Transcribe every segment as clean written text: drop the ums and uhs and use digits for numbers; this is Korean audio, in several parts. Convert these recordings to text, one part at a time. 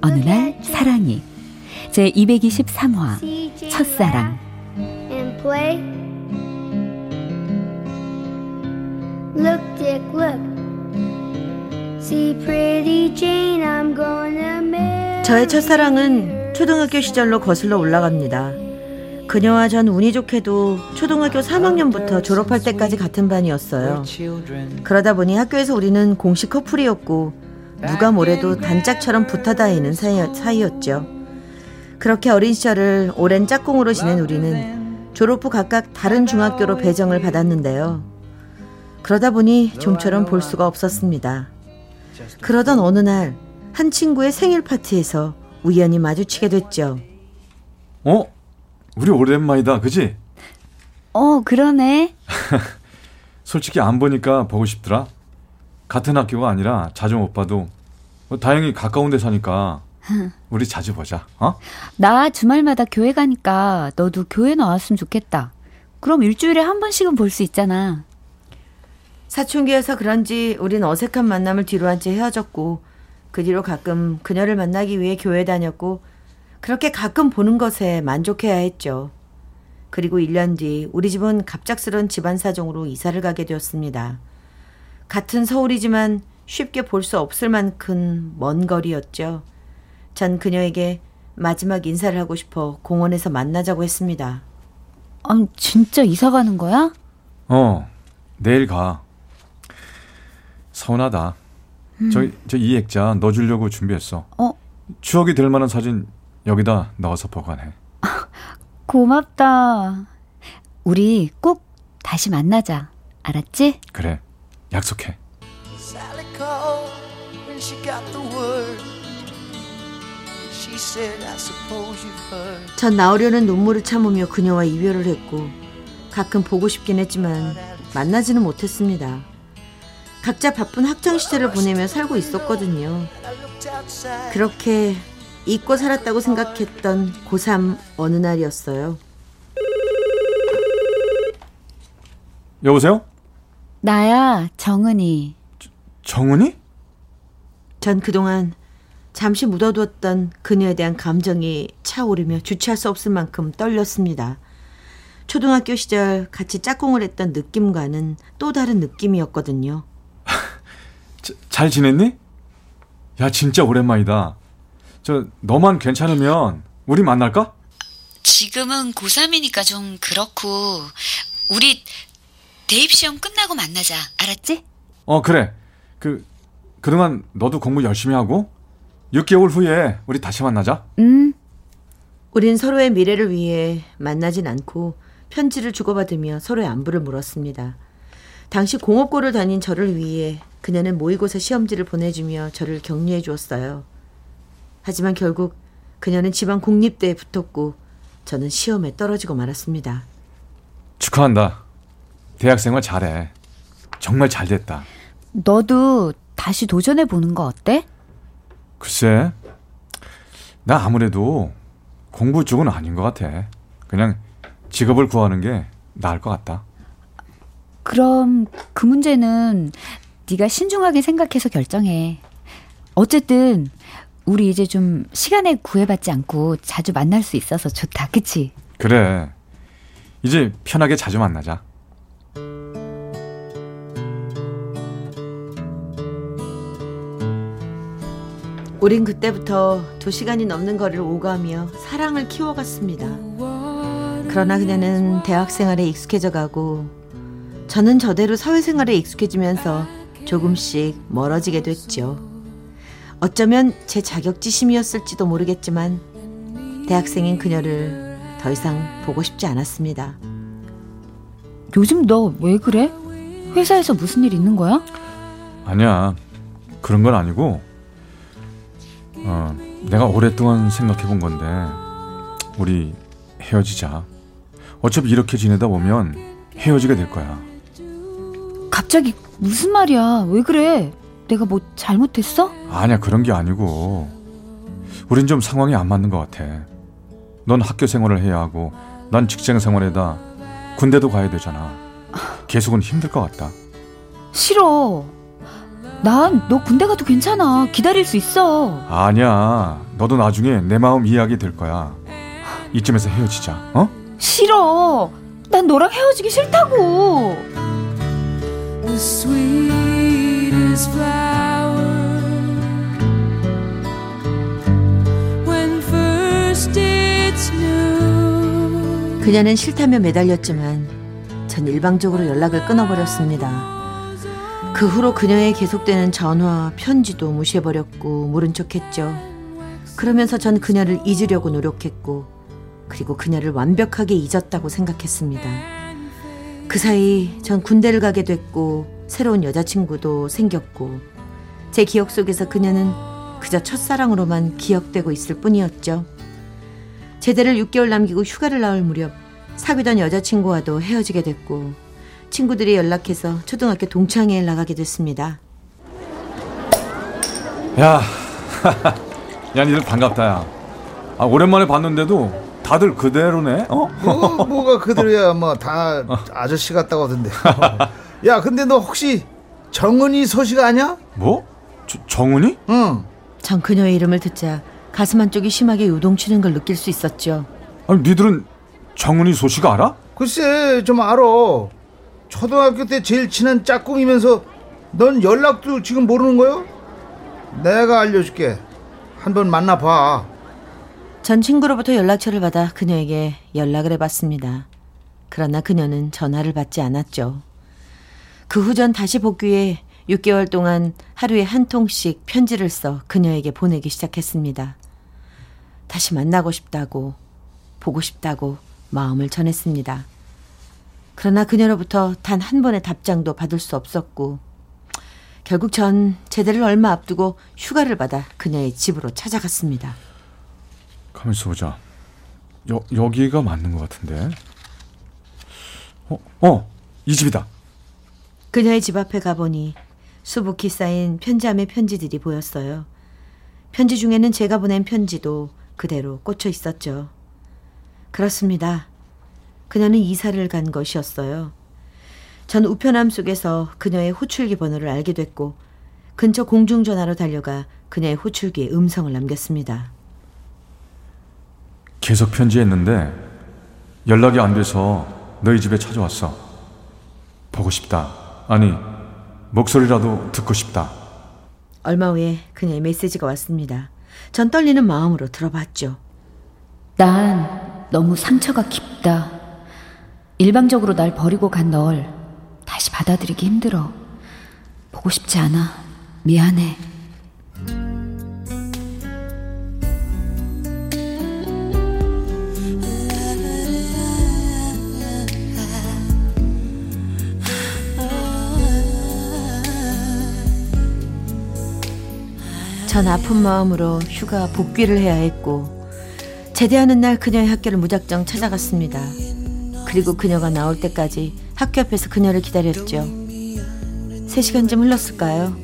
어느 날 사랑이 제223화 첫사랑. 저의 첫사랑은 초등학교 시절로 거슬러 올라갑니다. 그녀와 전 운이 좋게도 초등학교 3학년부터 졸업할 때까지 같은 반이었어요. 그러다 보니 학교에서 우리는 공식 커플이었고 누가 뭐래도 단짝처럼 붙어다니는 사이였죠. 그렇게 어린 시절을 오랜 짝꿍으로 지낸 우리는 졸업 후 각각 다른 중학교로 배정을 받았는데요. 그러다 보니 좀처럼 볼 수가 없었습니다. 그러던 어느 날 한 친구의 생일 파티에서 우연히 마주치게 됐죠. 우리 오랜만이다, 그지? 그러네. 솔직히 안 보니까 보고 싶더라. 같은 학교가 아니라 자주 못 봐도 다행히 가까운 데 사니까 우리 자주 보자. 나 주말마다 교회 가니까 너도 교회 나왔으면 좋겠다. 그럼 일주일에 한 번씩은 볼 수 있잖아. 사춘기여서 그런지 우린 어색한 만남을 뒤로한 채 헤어졌고, 그 뒤로 가끔 그녀를 만나기 위해 교회 다녔고, 그렇게 가끔 보는 것에 만족해야 했죠. 그리고 1년 뒤 우리 집은 갑작스런 집안 사정으로 이사를 가게 되었습니다. 같은 서울이지만 쉽게 볼 수 없을 만큼 먼 거리였죠. 전 그녀에게 마지막 인사를 하고 싶어 공원에서 만나자고 했습니다. 진짜 이사 가는 거야? 내일 가. 서운하다. 저 이 액자 넣어주려고 준비했어. 추억이 될 만한 사진 여기다 넣어서 보관해. 고맙다. 우리 꼭 다시 만나자. 알았지? 그래. 약속해. 전 나오려는 눈물을 참으며 그녀와 이별을 했고, 가끔 보고 싶긴 했지만 만나지는 못했습니다. 각자 바쁜 학창시절을 보내며 살고 있었거든요. 그렇게 잊고 살았다고 생각했던 고3 어느 날이었어요. 여보세요? 나야, 정은이. 정은이? 전 그동안 잠시 묻어두었던 그녀에 대한 감정이 차오르며 주체할 수 없을 만큼 떨렸습니다. 초등학교 시절 같이 짝꿍을 했던 느낌과는 또 다른 느낌이었거든요. 잘 지냈니? 야, 진짜 오랜만이다. 너만 괜찮으면 우리 만날까? 지금은 고3이니까 좀 그렇고, 우리 대입시험 끝나고 만나자. 알았지? 그래. 그동안 너도 공부 열심히 하고 6개월 후에 우리 다시 만나자. 우린 서로의 미래를 위해 만나진 않고 편지를 주고받으며 서로의 안부를 물었습니다. 당시 공업고를 다닌 저를 위해 그녀는 모의고사 시험지를 보내주며 저를 격려해 주었어요. 하지만 결국 그녀는 지방 공립대에 붙었고 저는 시험에 떨어지고 말았습니다. 축하한다. 대학생활 잘해. 정말 잘됐다. 너도 다시 도전해보는 거 어때? 글쎄, 나 아무래도 공부 쪽은 아닌 것 같아. 그냥 직업을 구하는 게 나을 것 같다. 그럼 그 문제는 네가 신중하게 생각해서 결정해. 어쨌든 우리 이제 좀 시간에 구애받지 않고 자주 만날 수 있어서 좋다. 그치? 그래. 이제 편하게 자주 만나자. 우린 그때부터 2시간이 넘는 거리를 오가며 사랑을 키워갔습니다. 그러나 그녀는 대학생활에 익숙해져가고 저는 저대로 사회생활에 익숙해지면서 조금씩 멀어지게 됐죠. 어쩌면 제 자격지심이었을지도 모르겠지만 대학생인 그녀를 더 이상 보고 싶지 않았습니다. 요즘 너 왜 그래? 회사에서 무슨 일 있는 거야? 아니야, 그런 건 아니고 내가 오랫동안 생각해본 건데 우리 헤어지자. 어차피 이렇게 지내다 보면 헤어지게 될 거야. 갑자기 무슨 말이야? 왜 그래? 내가 뭐 잘못했어? 아니야, 그런 게 아니고 우린 좀 상황이 안 맞는 것 같아. 넌 학교 생활을 해야 하고 난 직장 생활에다 군대도 가야 되잖아. 계속은 힘들 것 같다. 싫어. 난 너 군대 가도 괜찮아. 기다릴 수 있어. 아니야, 너도 나중에 내 마음 이해하게 될 거야. 이쯤에서 헤어지자. 어? 싫어. 난 너랑 헤어지기 싫다고. The sweetest flower when first it's new. 그녀는 싫다며 매달렸지만 전 일방적으로 연락을 끊어버렸습니다. 그 후로 그녀의 계속되는 전화, 편지도 무시해버렸고 모른 척했죠. 그러면서 전 그녀를 잊으려고 노력했고 그리고 그녀를 완벽하게 잊었다고 생각했습니다. 그 사이 전 군대를 가게 됐고 새로운 여자친구도 생겼고 제 기억 속에서 그녀는 그저 첫사랑으로만 기억되고 있을 뿐이었죠. 제대를 6개월 남기고 휴가를 나올 무렵 사귀던 여자친구와도 헤어지게 됐고 친구들이 연락해서 초등학교 동창회에 나가게 됐습니다. 야 니들 반갑다. 야, 아, 오랜만에 봤는데도 다들 그대로네. 어? 뭐가 그대로야. 뭐 다 아저씨 같다고 하던데. 야, 근데 너 혹시 정은이 소식 아냐? 뭐? 정은이? 응. 전 그녀의 이름을 듣자 가슴 한쪽이 심하게 요동치는 걸 느낄 수 있었죠. 아니, 니들은 정은이 소식 알아? 글쎄, 좀 알아. 초등학교 때 제일 친한 짝꿍이면서 넌 연락도 지금 모르는 거요? 내가 알려줄게. 한번 만나봐. 전 친구로부터 연락처를 받아 그녀에게 연락을 해봤습니다. 그러나 그녀는 전화를 받지 않았죠. 그 후 전 다시 복귀해 6개월 동안 하루에 한 통씩 편지를 써 그녀에게 보내기 시작했습니다. 다시 만나고 싶다고, 보고 싶다고 마음을 전했습니다. 그러나 그녀로부터 단 한 번의 답장도 받을 수 없었고 결국 전 제대를 얼마 앞두고 휴가를 받아 그녀의 집으로 찾아갔습니다. 가만있어 보자. 여기가 맞는 것 같은데. 이 집이다. 그녀의 집 앞에 가보니 수북히 쌓인 편지함의 편지들이 보였어요. 편지 중에는 제가 보낸 편지도 그대로 꽂혀 있었죠. 그렇습니다. 그녀는 이사를 간 것이었어요. 전 우편함 속에서 그녀의 호출기 번호를 알게 됐고 근처 공중전화로 달려가 그녀의 호출기에 음성을 남겼습니다. 계속 편지했는데 연락이 안 돼서 너희 집에 찾아왔어. 보고 싶다. 아니, 목소리라도 듣고 싶다. 얼마 후에 그녀의 메시지가 왔습니다. 전 떨리는 마음으로 들어봤죠. 난 너무 상처가 깊다. 일방적으로 날 버리고 간 널 다시 받아들이기 힘들어. 보고 싶지 않아. 미안해. 전 아픈 마음으로 휴가 복귀를 해야 했고 제대하는 날 그녀의 학교를 무작정 찾아갔습니다. 그리고 그녀가 나올 때까지 학교 앞에서 그녀를 기다렸죠. 3시간쯤 흘렀을까요?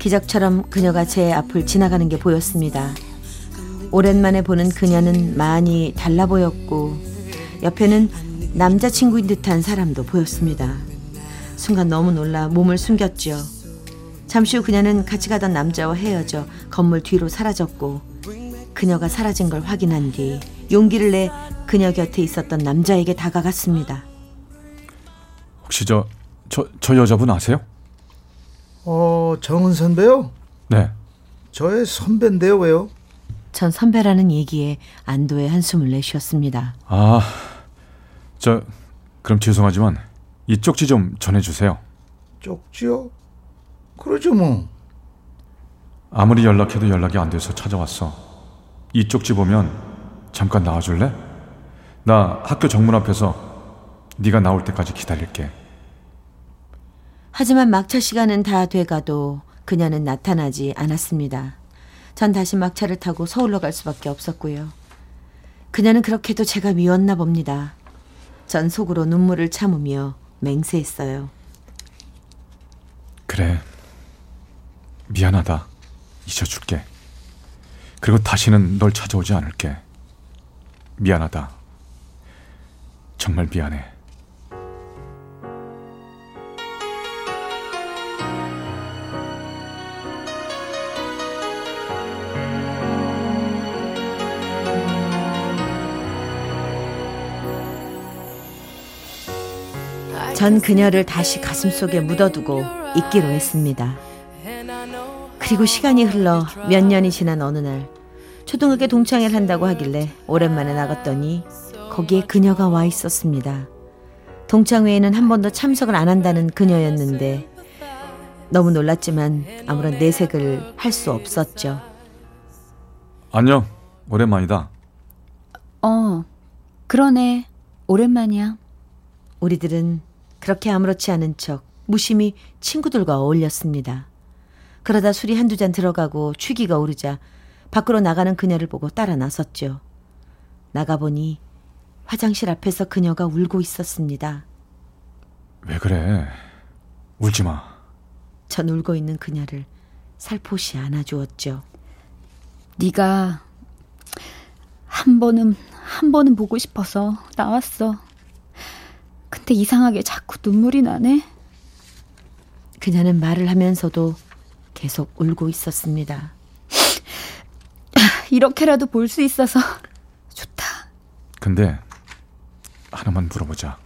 기적처럼 그녀가 제 앞을 지나가는 게 보였습니다. 오랜만에 보는 그녀는 많이 달라 보였고 옆에는 남자친구인 듯한 사람도 보였습니다. 순간 너무 놀라 몸을 숨겼죠. 잠시 후 그녀는 같이 가던 남자와 헤어져 건물 뒤로 사라졌고 그녀가 사라진 걸 확인한 뒤 용기를 내 그녀 곁에 있었던 남자에게 다가갔습니다. 혹시 저 여자분 아세요? 정은 선배요? 네. 저의 선배인데요, 왜요? 전 선배라는 얘기에 안도의 한숨을 내쉬었습니다. 그럼 죄송하지만 이 쪽지 좀 전해주세요. 쪽지요? 그러죠 뭐. 아무리 연락해도 연락이 안 돼서 찾아왔어. 이 쪽지 보면 잠깐 나와줄래? 나 학교 정문 앞에서 네가 나올 때까지 기다릴게. 하지만 막차 시간은 다 돼가도 그녀는 나타나지 않았습니다. 전 다시 막차를 타고 서울로 갈 수밖에 없었고요. 그녀는 그렇게도 제가 미웠나 봅니다. 전 속으로 눈물을 참으며 맹세했어요. 그래, 미안하다. 잊어줄게. 그리고 다시는 널 찾아오지 않을게. 미안하다. 정말 미안해. 전 그녀를 다시 가슴속에 묻어두고 잊기로 했습니다. 그리고 시간이 흘러 몇 년이 지난 어느 날 초등학교 동창회를 한다고 하길래 오랜만에 나갔더니 거기에 그녀가 와 있었습니다. 동창회에는 한 번도 참석을 안 한다는 그녀였는데 너무 놀랐지만 아무런 내색을 할 수 없었죠. 안녕, 오랜만이다. 그러네, 오랜만이야. 우리들은 그렇게 아무렇지 않은 척 무심히 친구들과 어울렸습니다. 그러다 술이 한두 잔 들어가고 취기가 오르자 밖으로 나가는 그녀를 보고 따라 나섰죠. 나가보니 화장실 앞에서 그녀가 울고 있었습니다. 왜 그래? 울지 마. 전 울고 있는 그녀를 살포시 안아주었죠. 네가 한 번은 보고 싶어서 나왔어. 근데 이상하게 자꾸 눈물이 나네. 그녀는 말을 하면서도 계속 울고 있었습니다. 이렇게라도 볼 수 있어서 좋다. 근데 하나만 물어보자.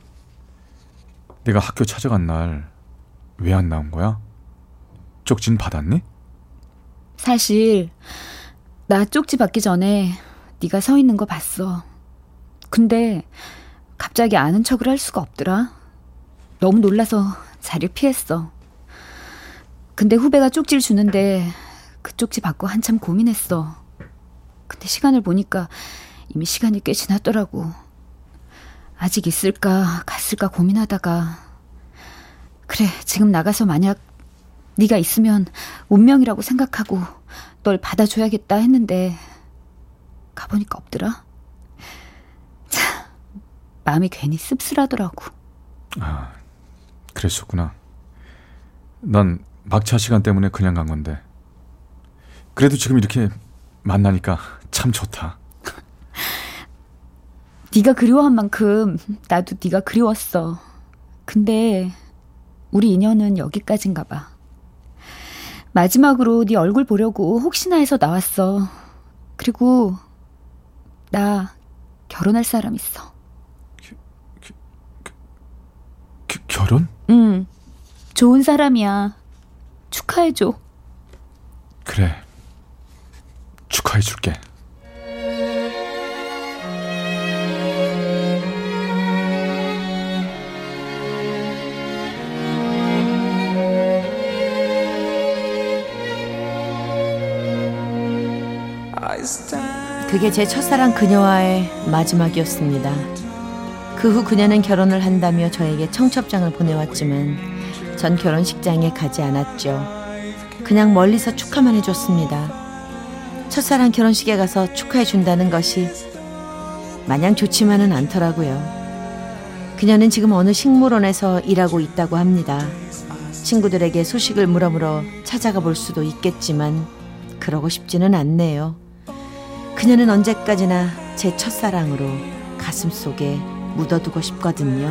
내가 학교 찾아간 날 왜 안 나온 거야? 쪽지는 받았니? 사실 나 쪽지 받기 전에 네가 서 있는 거 봤어. 근데 갑자기 아는 척을 할 수가 없더라. 너무 놀라서 자리를 피했어. 근데 후배가 쪽지를 주는데 그 쪽지 받고 한참 고민했어. 근데 시간을 보니까 이미 시간이 꽤 지났더라고. 아직 있을까 갔을까 고민하다가 그래, 지금 나가서 만약 네가 있으면 운명이라고 생각하고 널 받아줘야겠다 했는데 가보니까 없더라. 마음이 괜히 씁쓸하더라고. 아, 그랬었구나. 난 막차 시간 때문에 그냥 간 건데. 그래도 지금 이렇게 만나니까 참 좋다. 네가 그리워한 만큼 나도 네가 그리웠어. 근데 우리 인연은 여기까지인가 봐. 마지막으로 네 얼굴 보려고 혹시나 해서 나왔어. 그리고 나 결혼할 사람 있어. 결혼? 응, 좋은 사람이야. 축하해줘. 그래, 축하해줄게. 그게 제 첫사랑 그녀와의 마지막이었습니다. 그 후 그녀는 결혼을 한다며 저에게 청첩장을 보내왔지만 전 결혼식장에 가지 않았죠. 그냥 멀리서 축하만 해줬습니다. 첫사랑 결혼식에 가서 축하해준다는 것이 마냥 좋지만은 않더라고요. 그녀는 지금 어느 식물원에서 일하고 있다고 합니다. 친구들에게 소식을 물어물어 찾아가 볼 수도 있겠지만 그러고 싶지는 않네요. 그녀는 언제까지나 제 첫사랑으로 가슴속에 묻어두고 싶거든요.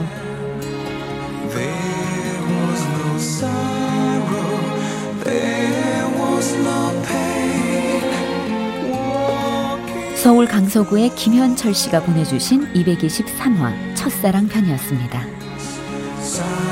There was no sorrow, there was no pain. 서울 강서구의 김현철 씨가 보내주신 223화 첫사랑 편이었습니다.